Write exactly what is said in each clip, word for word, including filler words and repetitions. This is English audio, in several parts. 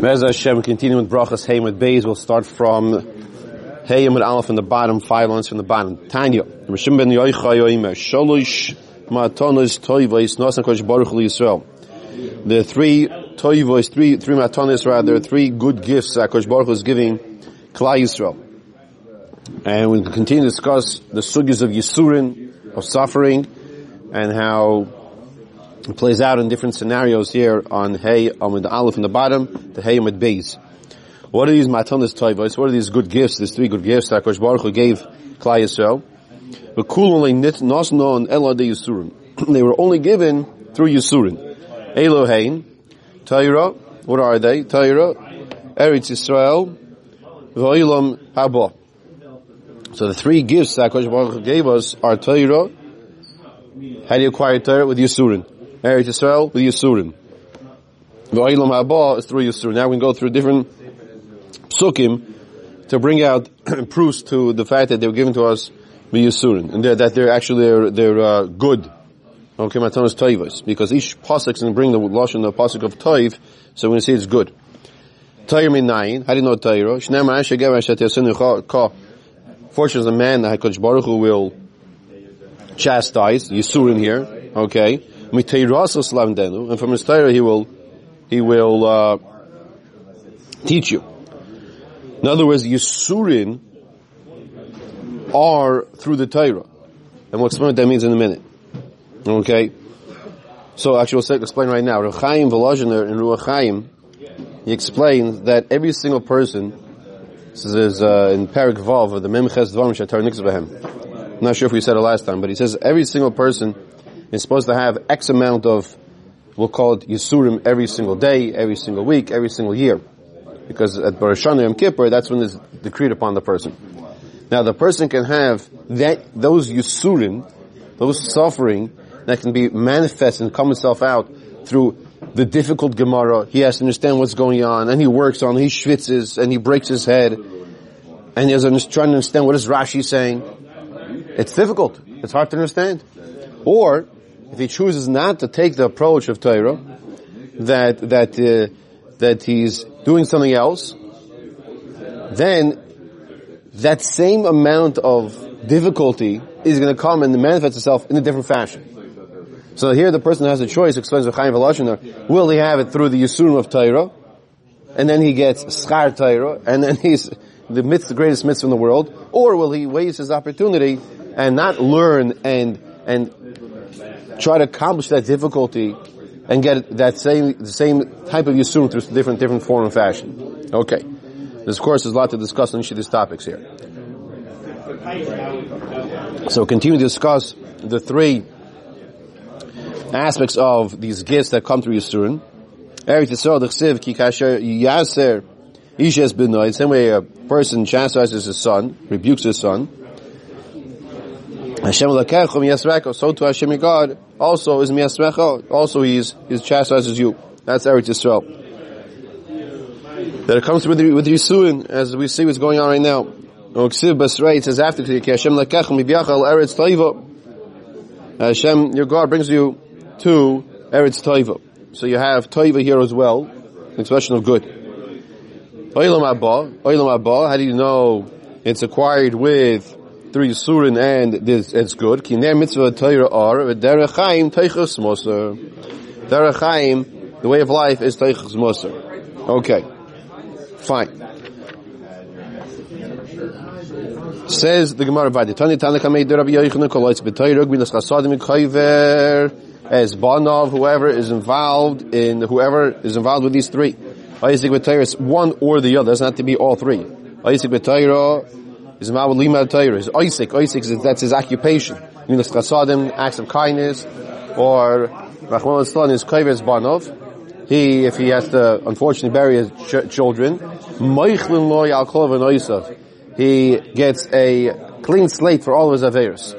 Mez Hashem, we continue with Brachas Hey with Beis. We'll start from Hey and Aleph from the bottom, five lines from the bottom. Tanya, Rabbi Shimon bar Yochai, the three toivos, three three matanos rather, three good gifts that Kosh Baruch Hu is giving Klal Yisrael. And we will continue to discuss the sugyas of Yisurin, of suffering, and how it plays out in different scenarios here on Hey Amid Aleph in the bottom, the Hey Amid Beis. What are these matanos tovos? What are these good gifts? These three good gifts that Hakadosh Baruch Hu gave Klal Yisrael. They were only given through Yisurin. Elohein, Torah. What are they? Torah, Eretz Yisrael, V'Olam Haba. So the three gifts that Hakadosh Baruch Hu gave us are Torah. How do you acquire Torah? With Yisurin. Eretz Yisrael with Yisurin. The Olam Haba is through Yisurin. Now we can go through different psukim to bring out proofs to the fact that they were given to us with Yisurin, and they're, that they're actually they're, they're uh, good. Okay, matanos tovos, because each pasuk is going to bring the lashon the pasuk of toiv, so we're going to see it's good. Torah minayin. How do you know Torah? Shnei Asher Gever Asher Tirsinu Ka. Fortunate is a man that Hakadosh Baruch Hu will chastise Yisurin here. Okay. And from his Torah he will, he will, uh, teach you. In other words, Yisurin are through the Torah. And we'll explain what that means in a minute. Okay? So actually we'll explain right now. Rav Chaim Volozhiner in Ruach Chaim, he explains that every single person, this is, uh, in Parak Vav of the Mem Ches Dvarim Shetar Niks Behem. I'm not sure if we said it last time, but he says every single person it's supposed to have X amount of, we'll call it Yisurim, every single day, every single week, every single year. Because at Rosh Hashanah Yom Kippur, that's when it's decreed upon the person. Now the person can have that, those Yisurim, those suffering, that can be manifest and come itself out through the difficult Gemara. He has to understand what's going on, and he works on, he schwitzes, and he breaks his head, and he's trying to understand what is Rashi saying. It's difficult. It's hard to understand. Or, if he chooses not to take the approach of Torah, that that uh, that he's doing something else, then that same amount of difficulty is going to come and manifest itself in a different fashion. So here the person has a choice, explains to Rechaim Vital, will he have it through the Yisurim of Torah, and then he gets Schar Torah, and then he's the mitzvah, the greatest mitzvah in the world, or will he waste his opportunity and not learn and and try to accomplish that difficulty and get that same the same type of Yisurim through different different form and fashion. Okay. This, of course, there's a lot to discuss on each of these topics here. So continue to discuss the three aspects of these gifts that come through Yisurim. Eretz Yisrael, d'chsev, ki kasher yaser ish es b'noi. Same way a person chastises his son, rebukes his son. Hashem Elokechem Yasrecha, so to Hashem your God also is Miyasrecha, also he is, he chastises you. That's Eretz Yisrael. That it comes with with Yisurin, as we see what's going on right now. Oksiv Basrei, it says after Hashem Elokechem Yibyachal Eretz Toiva. Hashem your God brings you to Eretz Toiva. So you have Toiva here as well, an expression of good. Olam Haba, Olam Haba, how do you know it's acquired with through Yisurin and this, it's good. Kiner mitzvah Torah are v'derechaim teichus moser. Derechaim, the way of life is teichus moser. Okay, fine. Says the Gemara by the Tanya Tana Kamei Rabbi Yochanan Koloitz b'Torah Gmilas Chasadim Kaiver as Banov. Whoever is involved in whoever is involved with these three, Isaac b'Torah is one or the other. It's not to be all three. Isaac b'Torah. His ma'alim Torah, his Isaac, Isaac is that's his occupation. Minas chasadim, acts of kindness, or Rachman Litzlan is kavers banov. He, if he has to unfortunately bury his ch- children, meichlin lo yalkov and oisav. He gets a clean slate for all of his averos.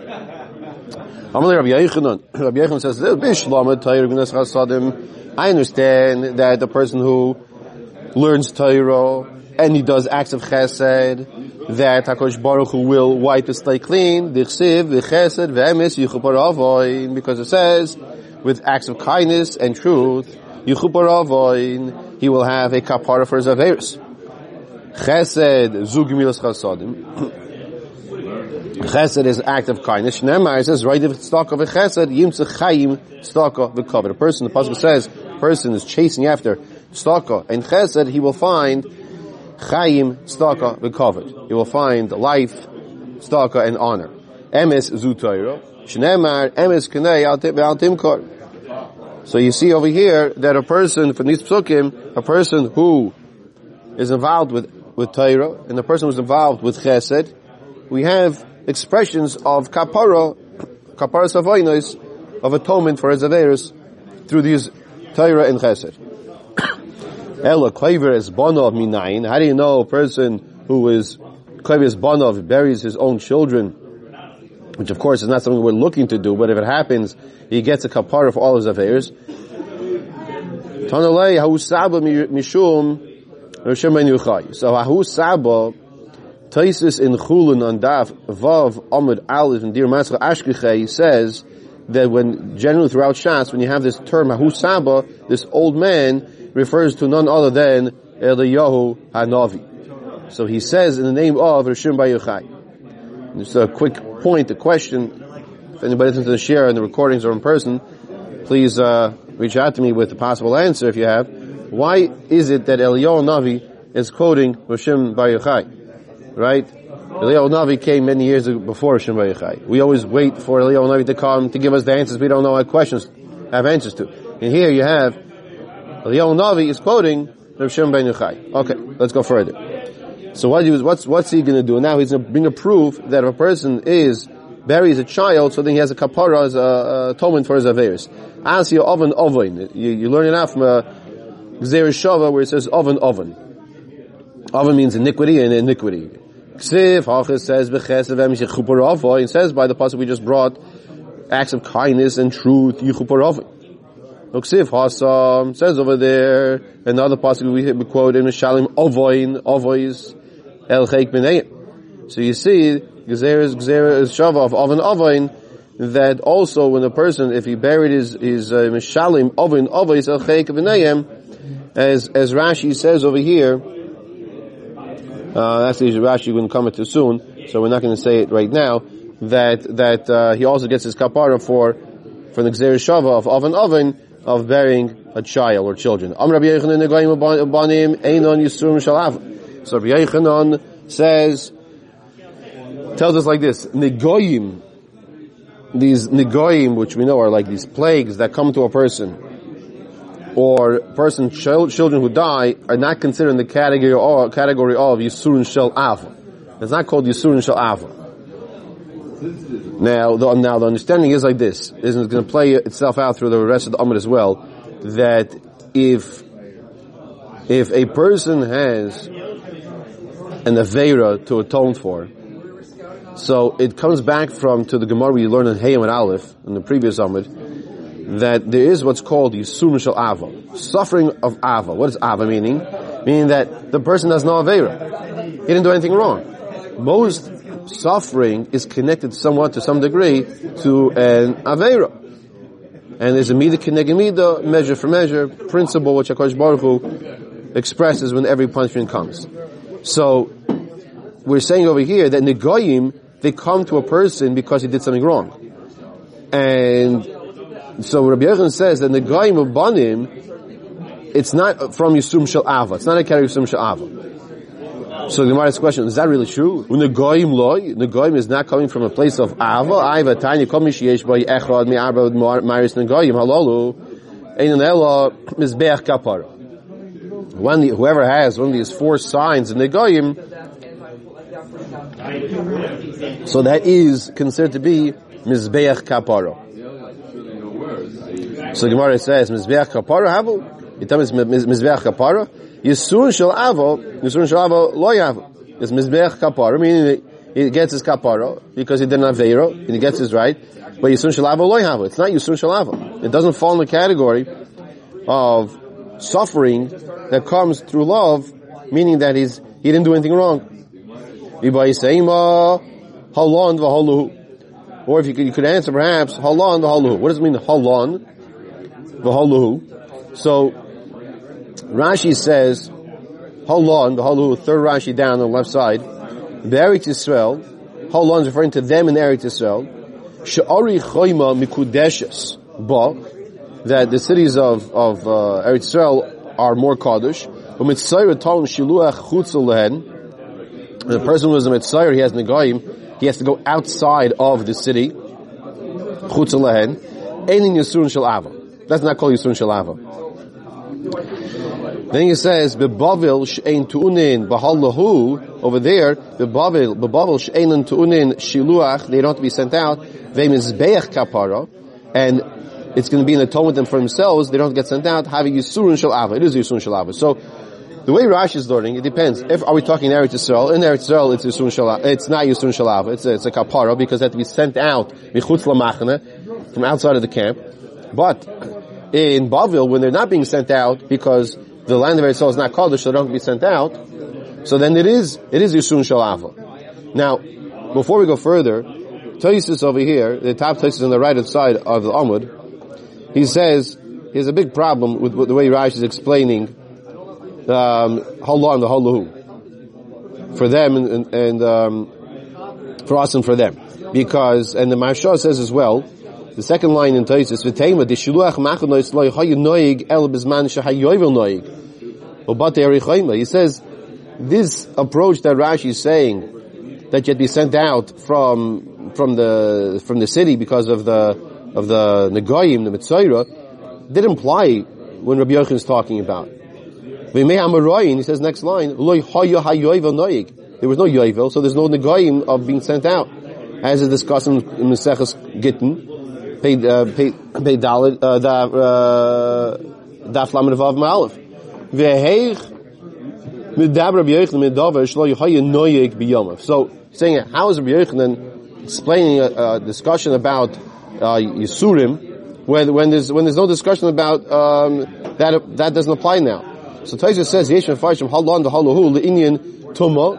Amalei Rabbi Yochanan. Rabbi Yochanan says, "Bishlamah Torah minas chasadim." I understand that the person who learns Torah and he does acts of chesed, that HaKadosh Baruch Hu will wipe his slate clean, because it says, with acts of kindness and truth, he will have a kapara for his averis. Chesed zug milas chasadim. Chesed is an act of kindness. Shneimar says, right if it's talk of a chesed, yimtzach chayim staka v'kavod. A person, the pasuk says, person is chasing after staka and chesed, he will find chayim staka v'kavod. He will find life, staka, and honor. Emes zu Torah. Shneimar emes k'nei altimkor. So you see over here that a person, from these psukim, a person who is involved with, with Torah, and a person who is involved with chesed, we have expressions of kapara, kapara savoinos, of atonement for his averos through these Torah and chesed. Ela kover es bonov minayin. How do you know a person who is kover es bonov, buries his own children, which of course is not something we're looking to do, but if it happens, he gets a kapara for all his averos. Tonalei hahu saba mishum Rav Shimon bar Yochai. So hahu saba. Taisus in Chulun on Daf Vav Amud Aleph and Dir Masach Ashkechei says that when generally throughout Shas, when you have this term Hahu Saba, this old man refers to none other than Eliyahu Hanavi. So he says in the name of Rav Shimon bar Yochai. Just a quick point, a question. If anybody listens to the share and the recordings are in person, please uh, reach out to me with a possible answer if you have. Why is it that Eliyahu Hanavi is quoting Rav Shimon bar Yochai? Right? Eliyahu Hanavi came many years before Rav Shimon bar Yochai. We always wait for Eliyahu Hanavi to come to give us the answers we don't know our questions, have answers to. And here you have, Eliyahu Hanavi is quoting Rav Shimon bar Yochai. Okay, let's go further. So what he was, what's, what's he gonna do? Now he's gonna bring a proof that if a person is, buries a child, so then he has a kapara as a, a atonement for his averis. As your oven oven. You, you learn it out from a Gzeres Shava where it says oven oven. Oven means iniquity and iniquity. Ksiv, Hachis says, B'chesev emish yichupar avoi. It says by the passage we just brought, acts of kindness and truth, yichupar avoi. Ksiv, Hassam, says over there, another passage we quote in Mishalim, Ovoin, Ovois, El Cheik B'nei. So you see, Gzer is, Gzer is Shava of Oven Ovoin, that also when a person, if he buried his, his, uh, Mishalim, Oven Ovois, El Cheik B'nei, as, as Rashi says over here, Uh, actually, Rashi wouldn't come it too soon, so we're not going to say it right now. That that uh, he also gets his kapara for for the Gzeres Shava of oven oven of burying a child or children. So Rabbi Yochanan says, tells us like this: negoyim, these negoyim, which we know are like these plagues that come to a person, or person, child, children who die are not considered in the category or category of Yisurin Shel Ava. It's not called Yisurin Shel Ava. Now, the, now the understanding is like this, and it's going to play itself out through the rest of the Amud as well, that if if a person has an Aveira to atone for, so it comes back from to the Gemara we learned in Hayim and Aleph in the previous Amud, that there is what's called Yisurim Shel Ava, suffering of Ava. What is Ava meaning? Meaning that the person has no Aveira. He didn't do anything wrong. Most suffering is connected somewhat, to some degree, to an Aveira. And there's a Mida K'neged Mida, measure for measure, principle which HaKadosh Baruch Hu expresses when every punishment comes. So, we're saying over here that Negoyim, they come to a person because he did something wrong. And so Rabbi Yochanan says that the Negoyim Ubanim, it's not from Yisurim Shel Ava. It's not a category of Yisurim Shel Ava. So the Gemara asks the question, is that really true? When the Negoyim Loy, the Negoyim is not coming from a place of Ava. Aiva Tanya Komi Sheyesh Bo Echad Mi Arba Ma'aris Negoyim Halalu Einan Ela Mizbeach Kapara. When the, whoever has one of these four signs in the Negoyim, so that is considered to be Mizbeach Kapara. So Gemara says, Mizbeach Kapara Havu? You tell me it's Mizbeach Kapara? Yisurin Shel Avo, Yisurin Shel Avo Lo Yavu. It's Mizbeach Kapara, meaning he gets his Kapara because he did an Aveiro, and he gets his right, but Yisurin Shel Avo Lo Yavu. It's not Yisurin Shel Avo. It doesn't fall in the category of suffering that comes through love, meaning that he's, he didn't do anything wrong. Or if you could, you could answer perhaps, Halon v'haluhu. What does it mean, Halon? V'haluhu. So, Rashi says, Holon, the Holu, third Rashi down on the left side, the Eretz Yisrael, Holon is referring to them in Eretz Yisrael, She'ori Choyma Mikudeshes Ba, that the cities of, of uh, Eretz Yisrael are more Kaddish, but Mitzayr Tom Shiluach Chutzul Lehen, the person who is a Mitzayr, he has Negaim, he has to go outside of the city, Chutzul Lehen, Einin Yisurun Shel Ava. That's not called Yisurun Shel Ava. Then he says, "Bebavil she'ein tu'unin b'halahu." Over there, bebavil bebavil she'ein tu'unin shiluach. They don't have to be sent out. Ve'mizbeach kapara, and it's going to be an atonement them for themselves. They don't get sent out. Having yisurun shel ava, it is yisurun shel ava. So the way Rashi is learning, it depends. If are we talking Eretz Yisrael? In Eretz Yisrael, it's yisurun shel ava. It's not yisurun shel ava. It's a, it's a kapara because they have to be sent out michutz lamachna, from outside of the camp. But in Bavil, when they're not being sent out because the land of Eretz is not Kaddish, so they don't be sent out. So then it is, it is Yisun Shel Ava. Now, before we go further, Tosis over here, the top Tosis on the right side of the Amud, he says, he has a big problem with, with the way Rashi is explaining, um, Hallah and the Hallahu. For them and, and, and um, for us and for them. Because, and the Mashal says as well, the second line in Tosis, "V'teima the shiluach machanois loy hayu noig el bezman shehayovel noig obate erichayma." He says this approach that Rashi is saying, that you had to be sent out from from the from the city because of the of the negoyim, the mitzayra, did imply when Rabbi Yochanan is talking about. He says next line, "Loy hayu hayovel noig." There was no yovel, so there's no negoyim of being sent out, as is discussed in Maseches Gittin. Pay, uh, pay, pay Dalit, uh, da, uh, Daf Lamed Vav Ma'alef. Ve'heich, midab Rabbi Yochanan midavar, shlo yohaya noyeg b'yomav. So, saying, how is Rabbi Yochanan explaining a, a discussion about, uh, Yisurim, when, when there's, when there's no discussion about, um, that, that doesn't apply now. So Tosfos says, yesh mefarshim halon d'halahu le'inyan tumo,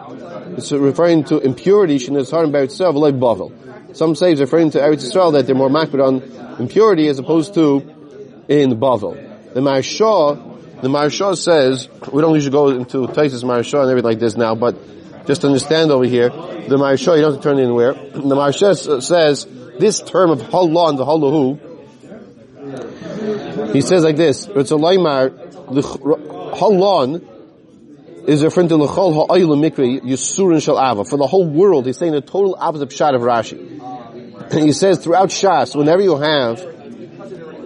it's referring to impurity, she'nizharim be'eretz v'lo bavel. Some say it's referring to Eretz Yisrael that they're more makbid on impurity as opposed to in Bavel. The Maharsha, the Maharsha says, we don't usually go into Tosfos Maharsha and everything like this now, but just to understand over here, the Maharsha, you don't have to turn it anywhere. The Maharsha says, this term of Hallah and the Hallahu, he says like this, Hallah is referring to l'chol ha'ayla mikri yisurin shel ava, for the whole world. He's saying the total opposite pshat of Rashi. And he says throughout Shas, whenever you have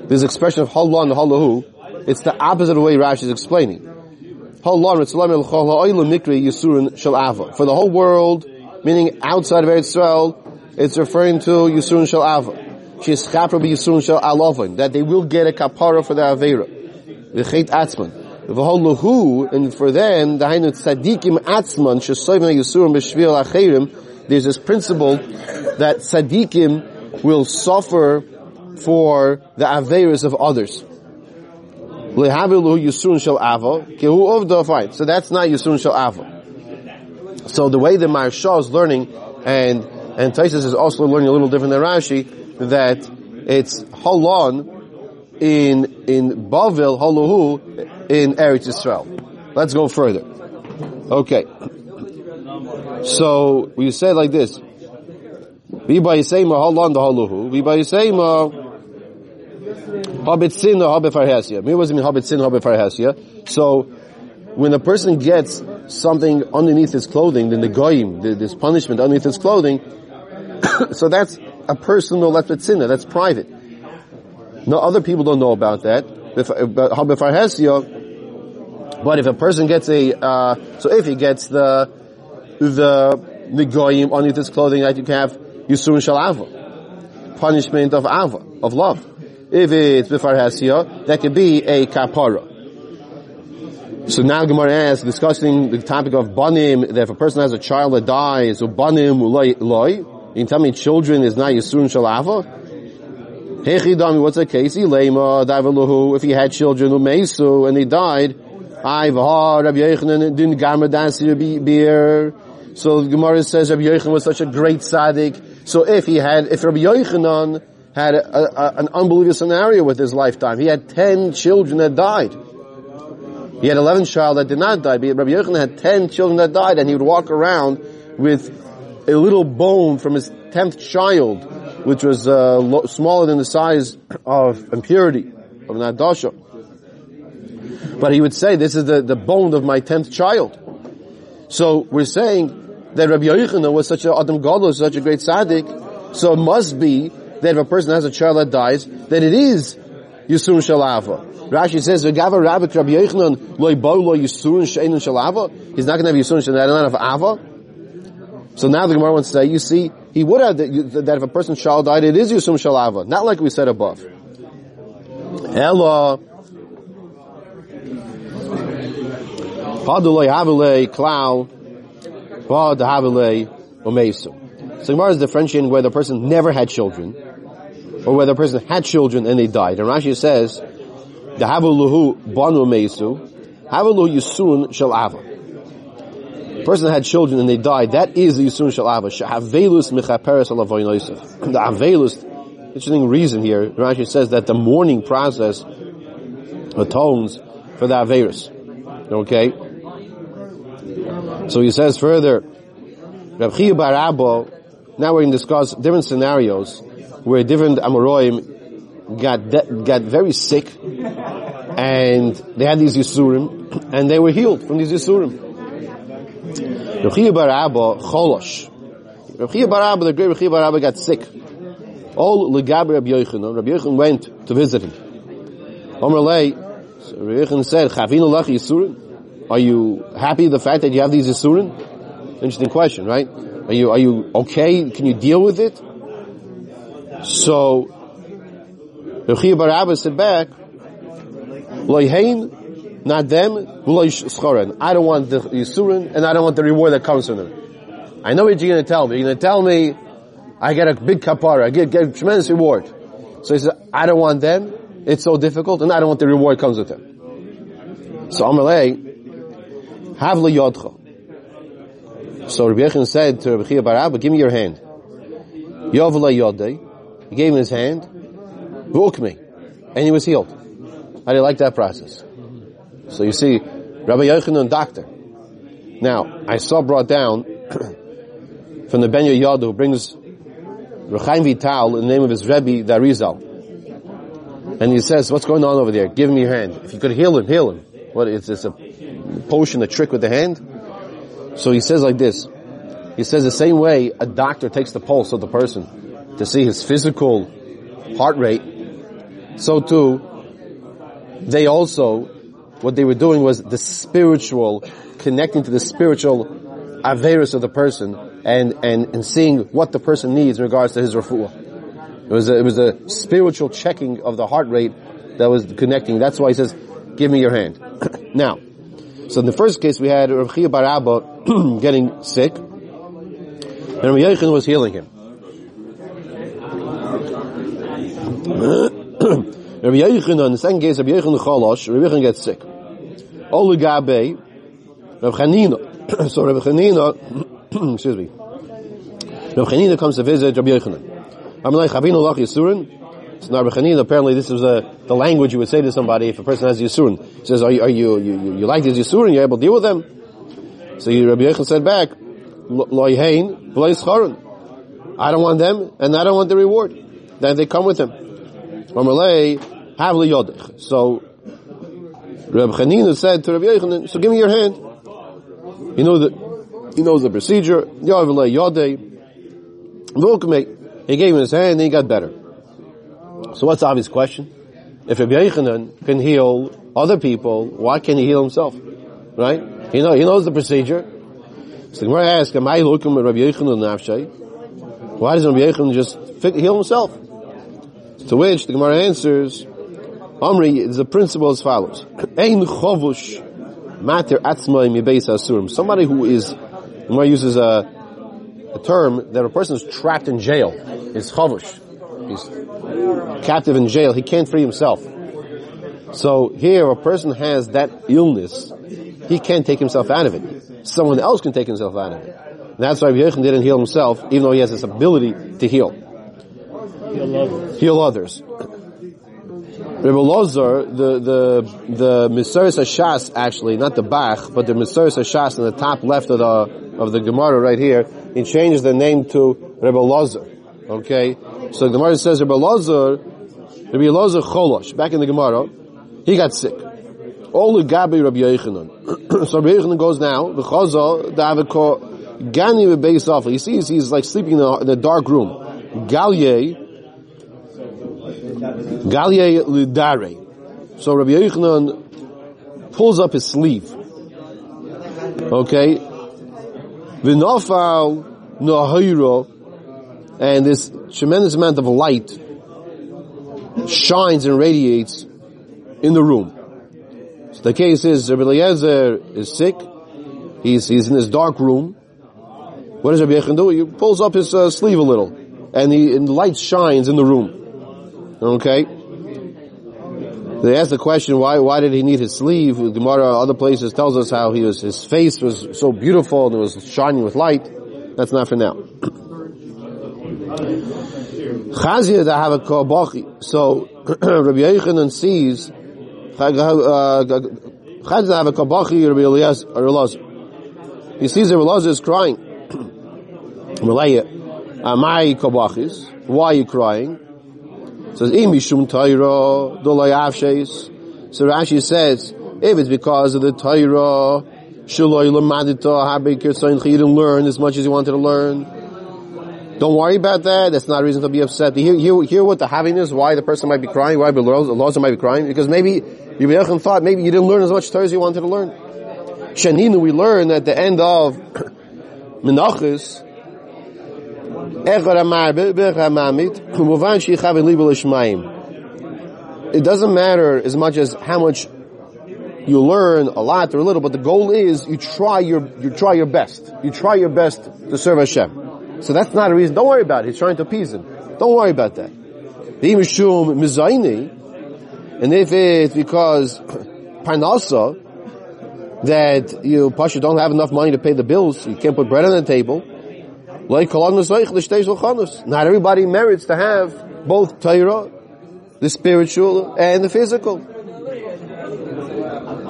this expression of halon halahu, it's the opposite way Rashi is explaining. Halon ritzlam l'chol ha'ayla mikri yisurin shel ava, for the whole world, meaning outside of Eretz Yisrael, it's referring to yisurin shel ava. She'eschap rabbi yisurin shel alavin, that they will get a kapara for the aveira, v'cheit atzman. V'holahu, and for them, the hainu tzadikim atzman shesoyvna yisurim b'shvil achirim. There's this principle that tzadikim will suffer for the averis of others. Lehavilu yisurim shel ava kehu ovda. Fine. So that's not yisurim shel ava. So the way the Maharsha is learning, and and Tosfos is also learning a little different than Rashi, that it's halon in in Bavel, haluhu in Eretz Yisrael. Let's go further. Okay. So, we say like this. V'ba yisayma halon da haluhu. V'ba yisayma habitzin da habifarhasya. What does it mean habitzin da habifarhasya? So, when a person gets something underneath his clothing, then the goyim, this punishment underneath his clothing, so that's a personal lefetzina, that's private. No, other people don't know about that. But if a person gets a, uh, so if he gets the, the, the goyim underneath his clothing, that you can have Yisurin Shel Ava, punishment of Ava, of love. If it's Bifarhasya, that could be a kapara. So now Gemara asks, discussing the topic of banim, that if a person has a child that dies, or banim, uloi, uloi, you can tell me children is not Yisurin Shel Ava? What's the case? If he had children and they died, so the Gemara says Rabbi Yochanan was such a great tzaddik. So if he had, if Rabbi Yochanan had a, a, an unbelievable scenario with his lifetime, he had ten children that died. He had eleven children that did not die, but Rabbi Yochanan had ten children that died, and he would walk around with a little bone from his tenth child, which was uh, lo- smaller than the size of impurity, of Nadasha. But he would say, this is the, the bone of my tenth child. So we're saying that Rabbi Yochanan was such a Adam Gadol, such a great tzaddik, so it must be that if a person has a child that dies, that it is Yisurin Shalava. Rashi says, "V'gava Rabbi Rabbi Yochanan loy bo lo Yisurin she'enon shalava." He's not going to have Yisurin shalava. I don't have Ava. So now the Gemara wants to say, you see, he would have the, that if a person's child died, it is Yisurin shalava, not like we said above. Ella paduloy havilei klau pad havilei omeisu. So Gemara is differentiating whether a person never had children, or whether a person had children and they died. And Rashi says, the Havuluhu Banu Meisu, Havuluhu Yusun Shalava. Person that had children and they died, that is the Yusun Shalava. Shahavelus Mechaperes Alavoy Noisef. The Havelus, interesting reason here, Rashi says that the mourning process atones for the Havelus. Okay? So he says further, Rabbi Chiya bar Abba, now we're going to discuss different scenarios where different Amoroim got de- got very sick, and they had these Yisurim, and they were healed from these Yisurim. Rav Chiya bar Abba Cholosh. Rav Chiya bar Abba, the great Rav Chiya bar Abba, got sick. All legab Rabbi Yochanan. Rabbi Yochanan went to visit him. Omer Lei, so Rabbi Yochanan said, "Chavinu lach Yisurim? Are you happy the fact that you have these Yisurim?" Interesting question, right? Are you are you okay? Can you deal with it? So, Rav Chiya bar Abba said back, Loihein, not them, I don't want the Yisurin, and I don't want the reward that comes from them. I know what you're going to tell me. You're going to tell me, I get a big kapara, I get, get a tremendous reward. So he said, I don't want them, it's so difficult, and I don't want the reward that comes with them. So, Amalei, have le yodcha. So Rabbi Yochanan said to Rav Chiya bar Abba, give me your hand. Yovla yodei. He gave him his hand, me, and he was healed. How do you like that process? So you see, Rabbi Yochanan, doctor. Now, I saw brought down from the Ben Yoyada, who brings Rechaim Vital in the name of his Rebbe, Darizal. And he says, what's going on over there? Give me your hand. If you could heal him, heal him. What, it's, it's a potion, a trick with the hand? So he says like this. He says the same way a doctor takes the pulse of the person to see his physical heart rate, so too, they also, what they were doing was the spiritual, connecting to the spiritual averus of the person, and, and, and seeing what the person needs in regards to his refuah. It was a, it was a spiritual checking of the heart rate that was connecting. That's why he says, give me your hand. Now, so in the first case we had Rav Chiya bar Abba getting sick, and Rabbi Yochanan was healing him. Rabbi Yochanan, in the second case, Rabbi Yochanan Cholosh, Rabbi Yochanan gets sick. Olu Gabe, Rabbi Chanina. So Rabbi Chanina, excuse me, Rabbi Chanina comes to visit Rabbi Yochanan. I'm like, Chavinu lach Yisurin? So now Rabbi Chanina, apparently this is a, the language you would say to somebody if a person has Yisurin. He says, are you, are you, you, you like these Yisurin? You're able to deal with them? So Rabbi Yochanan said back, Loi hein, Loi Schorin. I don't want them, and I don't want the reward. Then they come with him. So, Rabbi Chanina said to Rabbi Yochanan, so give me your hand. You know the, he knows the procedure. He gave him his hand and he got better. So what's the obvious question? If Rabbi Yochanan can heal other people, why can't he heal himself? Right? He, know, he knows the procedure. So we're asking, am I looking at Rabbi Yochanan? Why doesn't Rabbi Yochanan just heal himself? To which the Gemara answers, Omri, the principle as follows. Ein chovush mater atzmai mibeis asurim. Somebody who is, the Gemara uses a, a term that a person is trapped in jail. It's chovush. He's captive in jail. He can't free himself. So here, a person has that illness. He can't take himself out of it. Someone else can take himself out of it. And that's why Yochanan didn't heal himself, even though he has this ability to heal. Heal others. Rabbi Elazar, the the the Miseris Hashas, actually not the Bach, but the Miseris Hashas in the top left of the of the Gemara right here, he changes the name to Rabbi Elazar. Okay, so the Gemara says Rabbi Elazar, Rabbi Elazar Cholosh. Back in the Gemara, he got sick. All the Gabi Rabbi Yochanan. So Rabbi Yochanan goes now. The Chazal Daviko Gani Beis Afel. He sees he's like sleeping in a, in a dark room. Galye. Galye Lidare. So Rabbi Yochanan pulls up his sleeve. Okay. Vinofal Nohiro, and this tremendous amount of light shines and radiates in the room. So the case is Rabbi Eliezer is sick. He's he's in his dark room. What does Rabbi Yochanan do? He pulls up his uh, sleeve a little, and the and light shines in the room. Okay. They asked the question, why why did he need his sleeve? Gemara, other places, tells us how he was, his face was so beautiful and it was shining with light. That's not for now. So Rabbi Yochanan sees uh, he sees that Rabbi Elazar is crying. Why are you crying? So Rashi says, if it's because of the Torah, he didn't learn as much as he wanted to learn. Don't worry about that. That's not a reason to be upset. Hear, hear, hear what the having is, why the person might be crying, why the Elazar might be crying. Because maybe Rabbi Yochanan thought maybe you didn't learn as much Torah as you wanted to learn. Chanina, we learn at the end of Menachos, it doesn't matter as much as how much you learn, a lot or a little, but the goal is you try your you try your best. You try your best to serve Hashem. So that's not a reason. Don't worry about it. He's trying to appease him. Don't worry about that. And if it's because Parnasa, that you Pasha don't have enough money to pay the bills, you can't put bread on the table. Not everybody merits to have both Torah, the spiritual, and the physical.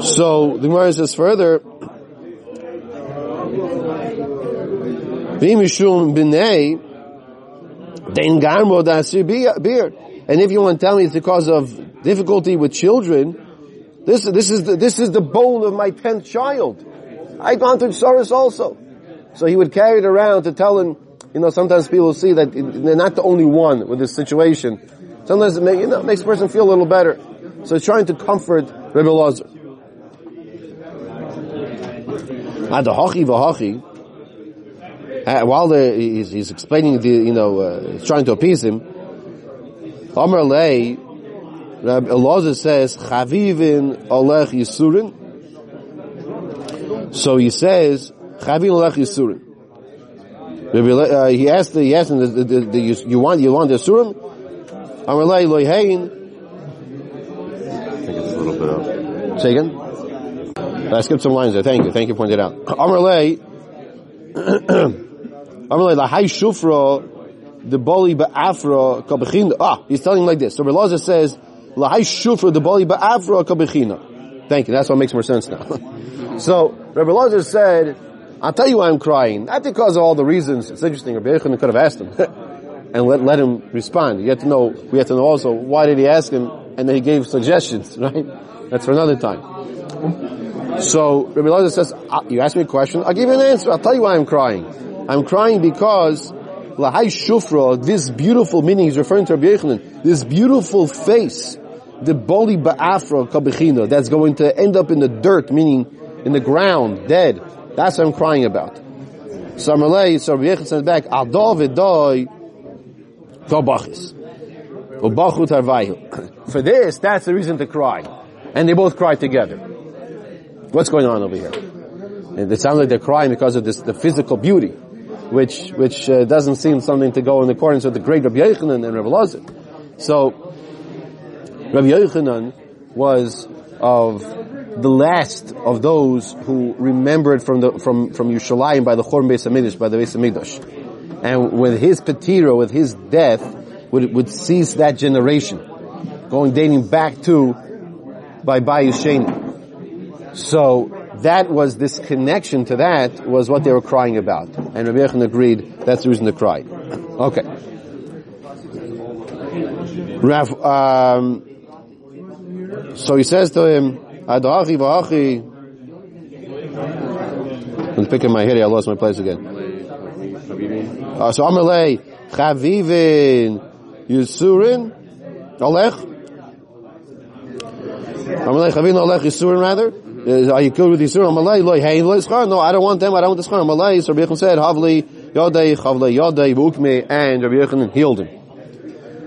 So, the Gemara says further, and if you want to tell me it's because of difficulty with children, this, this is the, this is the bone of my tenth child. I've gone through sorrows also. So he would carry it around to tell him, you know, sometimes people see that they're not the only one with this situation. Sometimes it, make, you know, it makes a person feel a little better. So he's trying to comfort Rabbi Elazar. While the, he's, he's explaining the, you know, uh, he's trying to appease him, Amar Lei, Rabbi Elazar says, Chavivin Olech Yisurin. So he says, Uh, he asked the, he asked him, the, the, the, the, you, you want, you want the Surim? Amalei loyhein. I think it's a little bit up. Say again? I skipped some lines there. Thank you. Thank you pointed out. Amalei, Amalei lahai shufra, the boli ba'afra kabechina. Ah, he's telling him like this. So Elazar says, lahai shufra, the boli ba'afra kabechina. Thank you. That's what makes more sense now. So Rabbi Elazar said, I'll tell you why I'm crying. Not because of all the reasons. It's interesting. Rabbi Yochanan could have asked him and let, let him respond. You have to know, we have to know also, why did he ask him? And then he gave suggestions, right? That's for another time. So Rabbi Elazar says, you asked me a question, I'll give you an answer. I'll tell you why I'm crying. I'm crying because Lahai Shufra, this beautiful, meaning he's referring to Rabbi Yochanan, this beautiful face, the Boli Ba'afra Kabechina, that's going to end up in the dirt, meaning in the ground, dead. That's what I'm crying about. So Malay, so Rabbi Yochanan sent back, Adov Edoy Tobachis. Ubachut Arvayu. For this, that's the reason to cry. And they both cry together. What's going on over here? And it sounds like they're crying because of this, the physical beauty, which, which, uh, doesn't seem something to go in accordance with the great Rabbi Yochanan and Rabbi Elazar. So, Rabbi Yochanan was of the last of those who remembered from the from from Yerushalayim by the Churban Beis Hamikdash, by the Beis Hamikdash, and with his petira, with his death, would would cease that generation. going dating back to by Bayusheni. So that was this connection to that was what they were crying about, and Rabbi Yochanan agreed that's the reason they cried. Okay. Rav, um, so he says to him, "Adachi v'achi." I'm picking my head. I lost my place again. Uh, so Amalei Chavivin Yisurin Olech. Amalei Chavivin Olech Yisurin rather. Are you killed with Yisurin? Amalei Loi Hein Loi Schar. No, I don't want them. I don't want this Schar. Amalei. So Rabbi Yochanan said, "Havli Yodei Chavli Yodei Bukme," and Rabbi Yochanan healed him.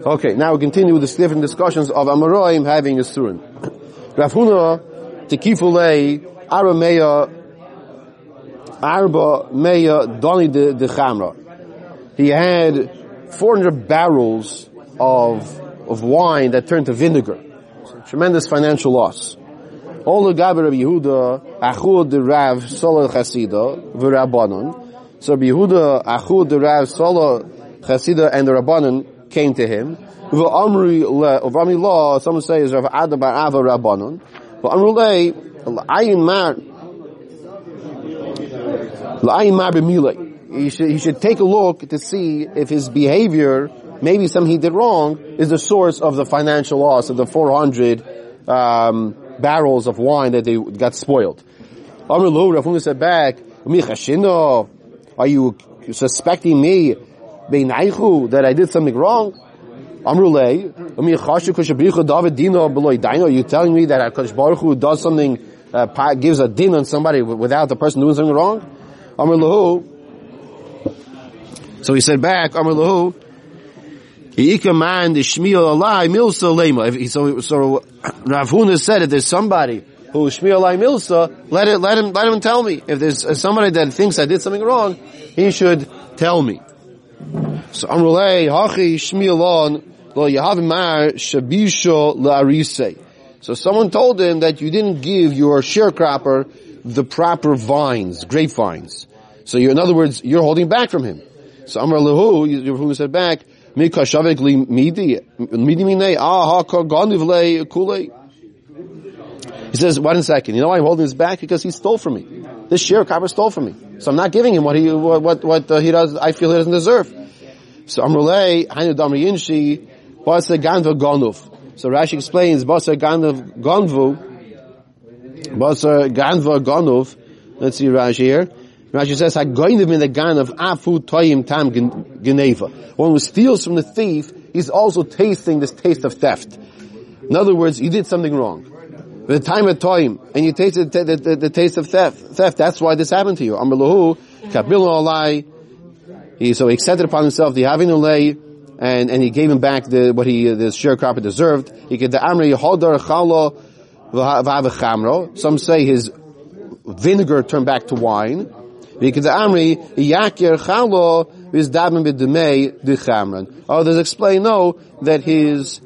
Okay, now we continue with the different discussions of Amoraim having Yisurin. Rav Huna Tekifulei Arameya Arba Meya Doni de Chamra. He had four hundred barrels of of wine that turned to vinegar. Tremendous financial loss. All the Gaber of Yehuda Achud the Rav Sola Chasida V'Rabbanon. So Yehuda Achud the Rav Sola Chasida and the Rabbanon came to him. Some say is Rav Ada bar Abba Rabbanon. But he should he should take a look to see if his behavior, maybe something he did wrong, is the source of the financial loss of the four hundred um, barrels of wine that they got spoiled. Amr Lo, Rav Huna said back, "Are you suspecting me that I did something wrong?" Are you telling me that HaKadosh Baruch Hu does something, uh, gives a din on somebody without the person doing something wrong? So he said back, so so Rav Huna said if there's somebody who Shmi Alai Milsa, let it let him let him tell me. If there's somebody that thinks I did something wrong, he should tell me. So Amrulei Hachi Shmielon Lo Yahavimar Shabisho Larise. So someone told him that you didn't give your sharecropper the proper vines, grapevines. So you, in other words, you're holding back from him. So Amr Lehu, who said back, Mikashavik Li Midi Midi Mine Aha Kaganivle Kule. He says, "One second, you know why I'm holding this back? Because he stole from me. This sharecropper stole from me. So I'm not giving him what he what what, what uh, he does. I feel he doesn't deserve." So Amrulei, Hainu Damri Yinshi, Basa Ganva Gonuf. So Rashi explains, Basa Ganva Gonvu, Basa Ganva Gonuf. Let's see Rashi here. Rashi says, HaGoyniv min the gan of Afu Toyim Tam Geneva. One who steals from the thief, he's also tasting this taste of theft. In other words, you did something wrong. The time of Toyim, and you tasted the, the, the, the taste of theft, theft. That's why this happened to you. Amrulei, Kabilu Alai. He, so he accepted upon himself the Havinulei, and, and he gave him back the, what he, the sharecropper deserved. He gave the Amri Hodar Chalo Vavachamro. Some say his vinegar turned back to wine. He gave the Amri Yakir Chalo Vizdabim Bidemei Dichamran. Others explain, no, that his,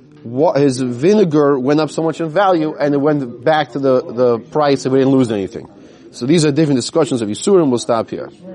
his vinegar went up so much in value and it went back to the, the price and we didn't lose anything. So these are different discussions of Yisurim. We'll stop here.